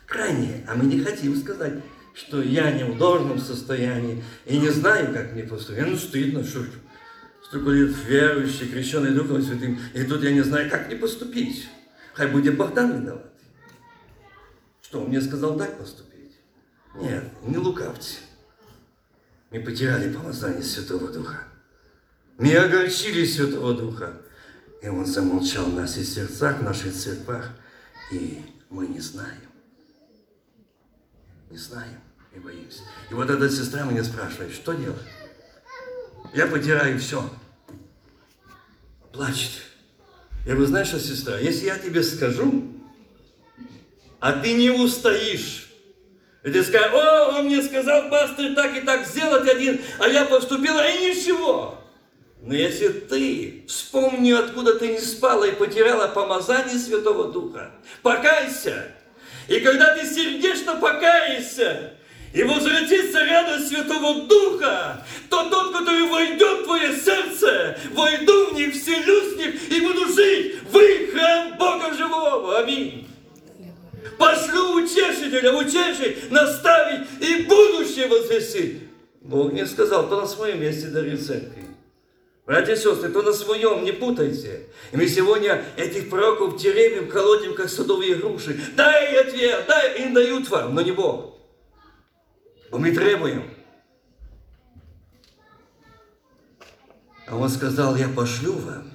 Крайне, а мы не хотим сказать, что я не в должном состоянии, и не знаю, как мне поступить. Ну, стыдно, что столько лет верующий, крещенный Духом Святым, и тут я не знаю, как мне поступить. Хай будет Богдан виноват. Что, он мне сказал так поступить? Нет, не лукавьте. Мы потеряли помазание Святого Духа. Мы огорчили Святого Духа. И Он замолчал в наших сердцах, в наших церквах. И мы не знаем. Не знаем и боимся. И вот эта сестра меня спрашивает, что делать? Я потеряю все. Плачет. Я говорю, знаешь что, сестра, если я тебе скажу, а ты не устоишь, и ты скажешь, о, он мне сказал, пастор, так и так сделать один, а я поступила, и ничего. Но если ты вспомни, откуда ты не спала и потеряла помазание Святого Духа, покайся. И когда ты сердечно покаешься, и возвратится радость Святого Духа, то тот, который войдет в твое сердце, войду в них, вселюсь в них и буду жить. Вы храм Бога живого. Аминь. Пошлю утешителя, утешить, наставить и будущее возвестить. Бог не сказал, кто на своем месте дарит церкви. Братья и сестры, кто на своем, не путайте. И мы сегодня этих пророков теребим, колотим, как садовые груши. Дай ответ, дай, и дают вам, но не Бог. Мы требуем. А он сказал, я пошлю вам.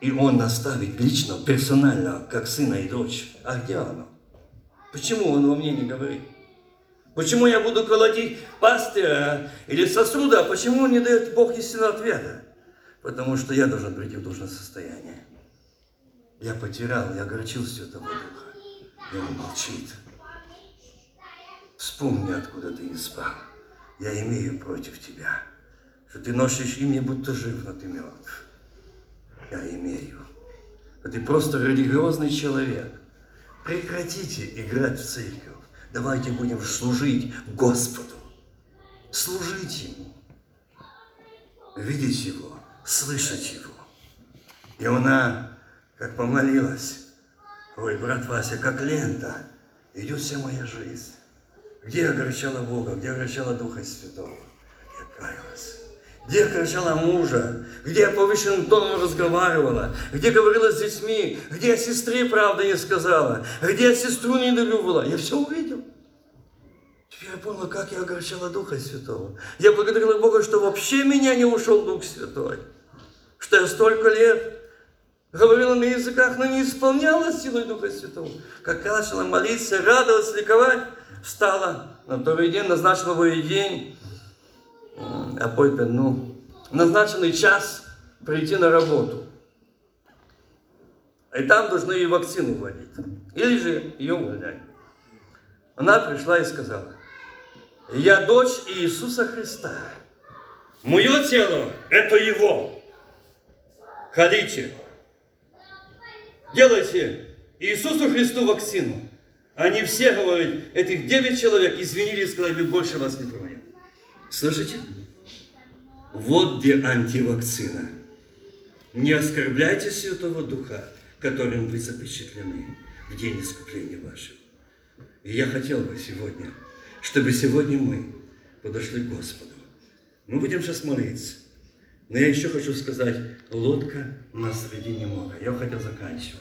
И он наставит лично, персонально, как сына и дочь. А где оно? Почему он во мне не говорит? Почему я буду колотить пастыря или сосуда? Почему не дает Бог истинного ответа? Потому что я должен прийти в должное состояние. Я потерял, я огорчил Святого Духа. И он молчит. Вспомни, откуда ты не спал. Я имею против тебя, что ты носишь имя, будто жив, но ты мертв. Я имею. А ты просто религиозный человек. Прекратите играть в церковь. Давайте будем служить Господу. Служить Ему. Видеть Его, слышать Его. И она, как помолилась, ой, брат Вася, как лента, идет вся моя жизнь. Где огорчала Бога, где огорчала Духа Святого? Я каялась. Где огорчала мужа, где я повышенным тоном разговаривала, где говорила с детьми, где я сестре правды не сказала, где я сестру недолюбила. Я все увидел. Теперь я поняла, как я огорчала Духа Святого. Я благодарила Бога, что вообще меня не ушел Дух Святой. что я столько лет говорила на языках, но не исполнялась силой Духа Святого. Как я начала молиться, радоваться, ликовать, встала на второй день, назначен новый день, аппойтмент, ну, назначенный час прийти на работу. И там должны ей вакцину вводить. Или же ее увольняют. Она пришла и сказала: «Я дочь Иисуса Христа. Мое тело – это Его. Ходите, делайте Иисусу Христу вакцину». Они все, говорят, этих девять человек извинили и сказали: «Больше вас не тронем». Слышите? Вот где антивакцина. Не оскорбляйте Святого Духа, которым вы запечатлены в день искупления вашего. И я хотел бы сегодня, чтобы сегодня мы подошли к Господу. Мы будем сейчас молиться. Но я еще хочу сказать, лодка на середине моря. Я хотел заканчивать.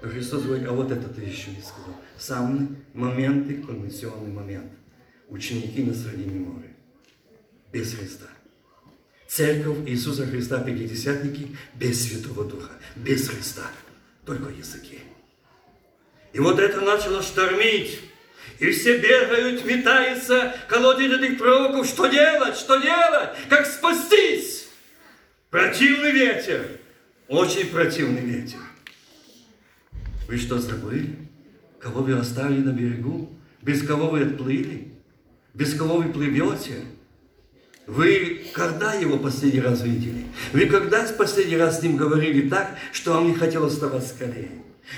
Но Христос говорит: а вот это ты еще не сказал. Самый момент, конвенционный момент. Ученики на середине моря. Без Христа. Церковь Иисуса Христа, пятидесятники, без Святого Духа, без Христа, только языки. И вот это начало штормить, и все бегают, метаются, колодец этих пророков, что делать, что делать, как спастись? Противный ветер, очень противный ветер. Вы что, забыли? Кого вы оставили на берегу? Без кого вы отплыли? Без кого вы плывете? Вы когда его последний раз видели? Вы когда последний раз с ним говорили так, что вам не хотелось вставать скорее?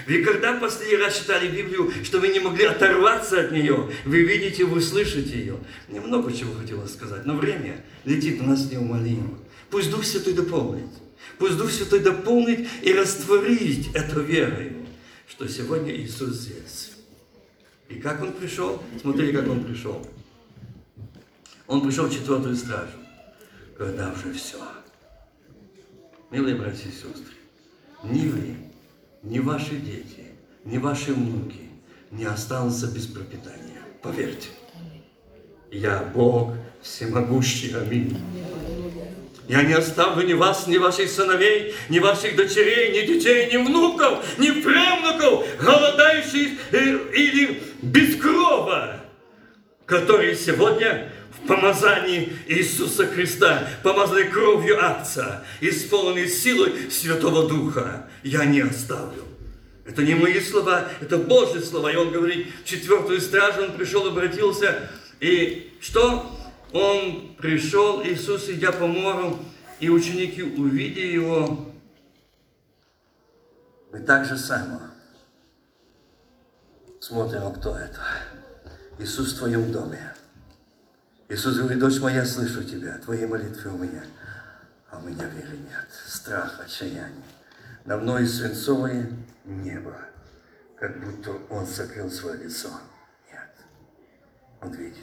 Вы когда последний раз читали Библию, что вы не могли оторваться от нее? Вы видите, вы слышите ее. Мне много чего хотелось сказать, но время летит у нас неумолимо. Пусть Дух Святой дополнит. Пусть Дух Святой дополнит и растворить эту веру, что сегодня Иисус здесь. И как Он пришел? Смотрите, как Он пришел. Он пришел в четвертую стражу, когда уже все. Милые братья и сестры, ни вы, ни ваши дети, ни ваши внуки не останутся без пропитания. Поверьте, я Бог всемогущий. Аминь. Я не оставлю ни вас, ни ваших сыновей, ни ваших дочерей, ни детей, ни внуков, ни правнуков, голодающих или без крова, которые сегодня помазание Иисуса Христа, помазанной кровью Отца, исполненной силой Святого Духа, я не оставлю. Это не мои слова, это Божьи слова. И он говорит, в четвертую стражу он пришел, обратился, и что? Он пришел, Иисус, идя по морю, и ученики, увидели его, и так же само. Смотрим, кто это. Иисус в твоем доме. Иисус говорит: дочь моя, слышу тебя, твои молитвы у меня, а у меня веры нет, страх, отчаяние. На мной свинцовое небо, как будто Он закрыл свое лицо. Нет, Он видит.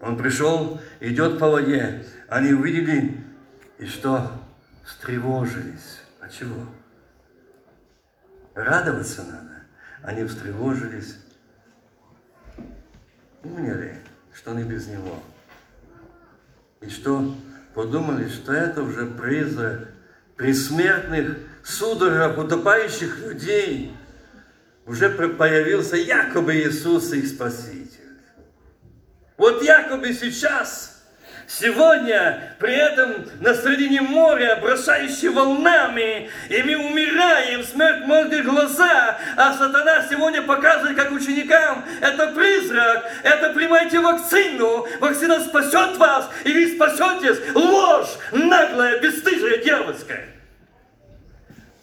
Он пришел, идет по воде, они увидели, и что? Встревожились. А чего? Радоваться надо. Они встревожились. Поняли? Что не без Него. И что подумали, что это уже призрак пресмертных судорог, утопающих людей. Уже появился якобы Иисус их Спаситель. Вот якобы сейчас, сегодня, при этом на середине моря, бросающий волнами, и мы умираем, смерть мордит глаза, а сатана сегодня показывает, как ученикам, это призрак, это примайте вакцину, вакцина спасет вас, и вы спасетесь. Ложь наглая, бесстыжая, дьявольская.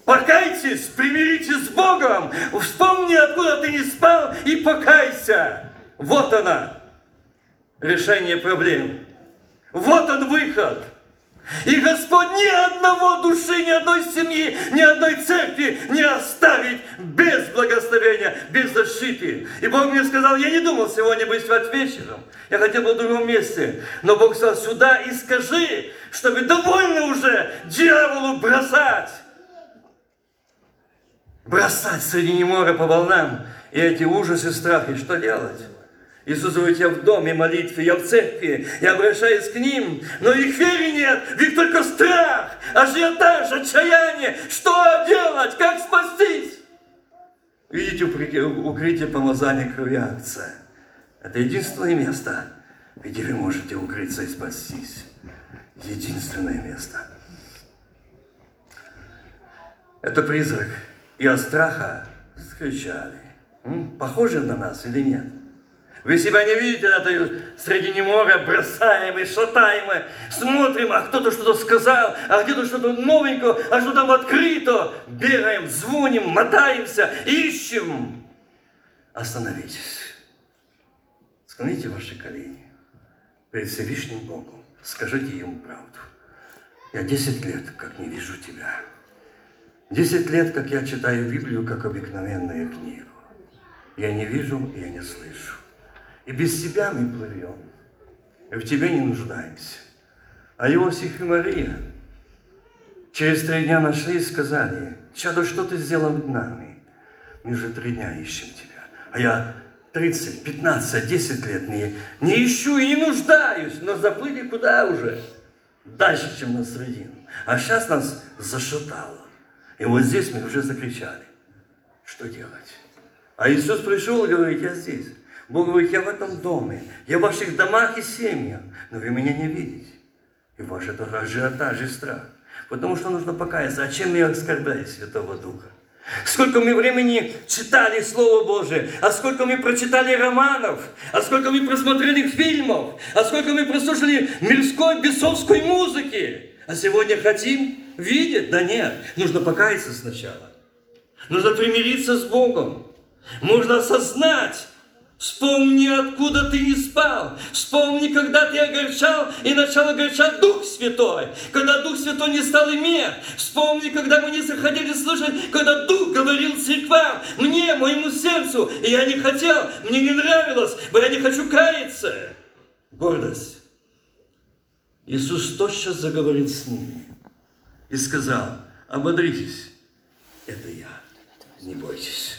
Покайтесь, примиритесь с Богом, вспомни, откуда ты не спал, и покайся. Вот она, решение проблем. Вот он выход. И Господь ни одного души, ни одной семьи, ни одной церкви не оставит без благословения, без защиты. И Бог мне сказал, я не думал сегодня быть вечером. Я хотел бы в другом месте. Но Бог сказал, сюда и скажи, чтобы довольно уже дьяволу бросать. Бросать среди моря по волнам. И эти ужасы, страхи, что делать? Иисус говорит, я в доме молитвы, я в церкви, я обращаюсь к ним, но их веры нет, в них только страх, ажиотаж, отчаяние. Что делать? Как спастись? Видите, укрытие помазания крови акция. Это единственное место, где вы можете укрыться и спастись. Единственное место. Это призрак. И от страха скричали. Похоже на нас или нет? Вы себя не видите среди моря, бросаемые, шатаемые, смотрим, а кто-то что-то сказал, а где-то что-то новенькое, а что там открыто. Бегаем, звоним, мотаемся, ищем. Остановитесь. Склоните ваши колени перед Всевышним Богом. Скажите Ему правду. Я десять лет, как не вижу тебя. Десять лет, как я читаю Библию, как обыкновенную книгу. Я не вижу, я не слышу. И без тебя мы плывем, и в тебе не нуждаемся. А Иосиф и Мария через три дня нашли и сказали, «Чадо, что ты сделал с нами? Мы же три дня ищем тебя». А я тридцать, пятнадцать, десять лет не, не ищу и не нуждаюсь, но заплыли куда уже? Дальше, чем на средину. А сейчас нас зашатало. И вот здесь мы уже закричали, что делать? А Иисус пришел и говорит, я здесь. Бог говорит, я в этом доме, я в ваших домах и семьях, но вы меня не видите. И ваш это ажиотаж и страх. Потому что нужно покаяться, а чем я оскорбляю Святого Духа? Сколько мы времени читали Слово Божие, а сколько мы прочитали романов, а сколько мы просмотрели фильмов, а сколько мы прослушали мирской, бесовской музыки. А сегодня хотим видеть? Да нет, нужно покаяться сначала. Нужно примириться с Богом. Нужно осознать. Вспомни, откуда ты не спал. Вспомни, когда ты огорчал и начал огорчать Дух Святой. Когда Дух Святой не стал иметь. Вспомни, когда мы не захотели слушать, когда Дух говорил церквам, мне, моему сердцу. И я не хотел, мне не нравилось, но я не хочу каяться. Гордость. Иисус тотчас заговорил с ними и сказал, ободритесь, это я, не бойтесь.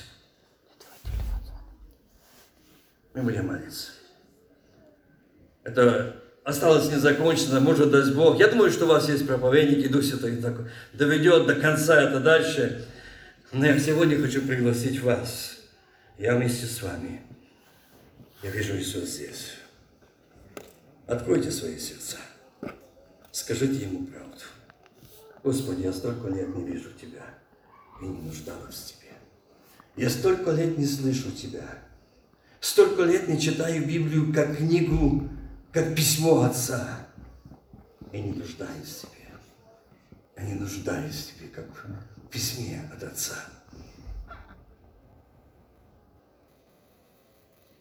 Мы будем молиться. Это осталось незакончено, может, даст Бог. Я думаю, что у вас есть проповедники, Дух Святой такой доведет до конца это дальше. Но я сегодня хочу пригласить вас. Я вместе с вами. Я вижу Иисус здесь. Откройте свои сердца. Скажите Ему правду. Господи, я столько лет не вижу Тебя и не нуждалась в Тебе. Я столько лет не слышу Тебя. Столько лет не читаю Библию как книгу, как письмо Отца. Я не нуждаюсь в Тебе. Я не нуждаюсь в Тебе, как в письме от Отца.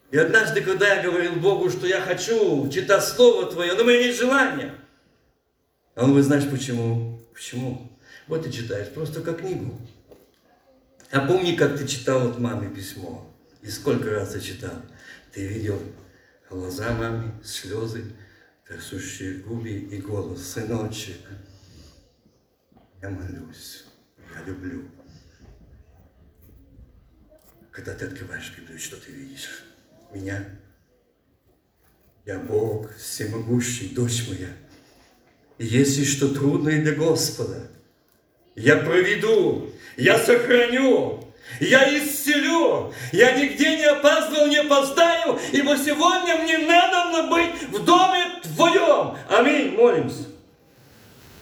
И однажды, когда я говорил Богу, что я хочу читать Слово Твое, но у меня нет желания. А Он говорит, знаешь почему? Почему? Вот ты читаешь, просто как книгу. А помни, как ты читал от мамы письмо. И сколько раз ты читал, ты видел глаза мамы, слезы, трясущие губы и голос. Сыночек, я молюсь, я люблю. Когда ты открываешь Библию, что ты видишь? Меня. Я Бог, всемогущий, дочь моя. И если что трудное для Господа, я проведу, я сохраню. Я исцелю, я нигде не опаздывал, не опоздаю, ибо сегодня мне надо быть в доме Твоем. Аминь. Молимся.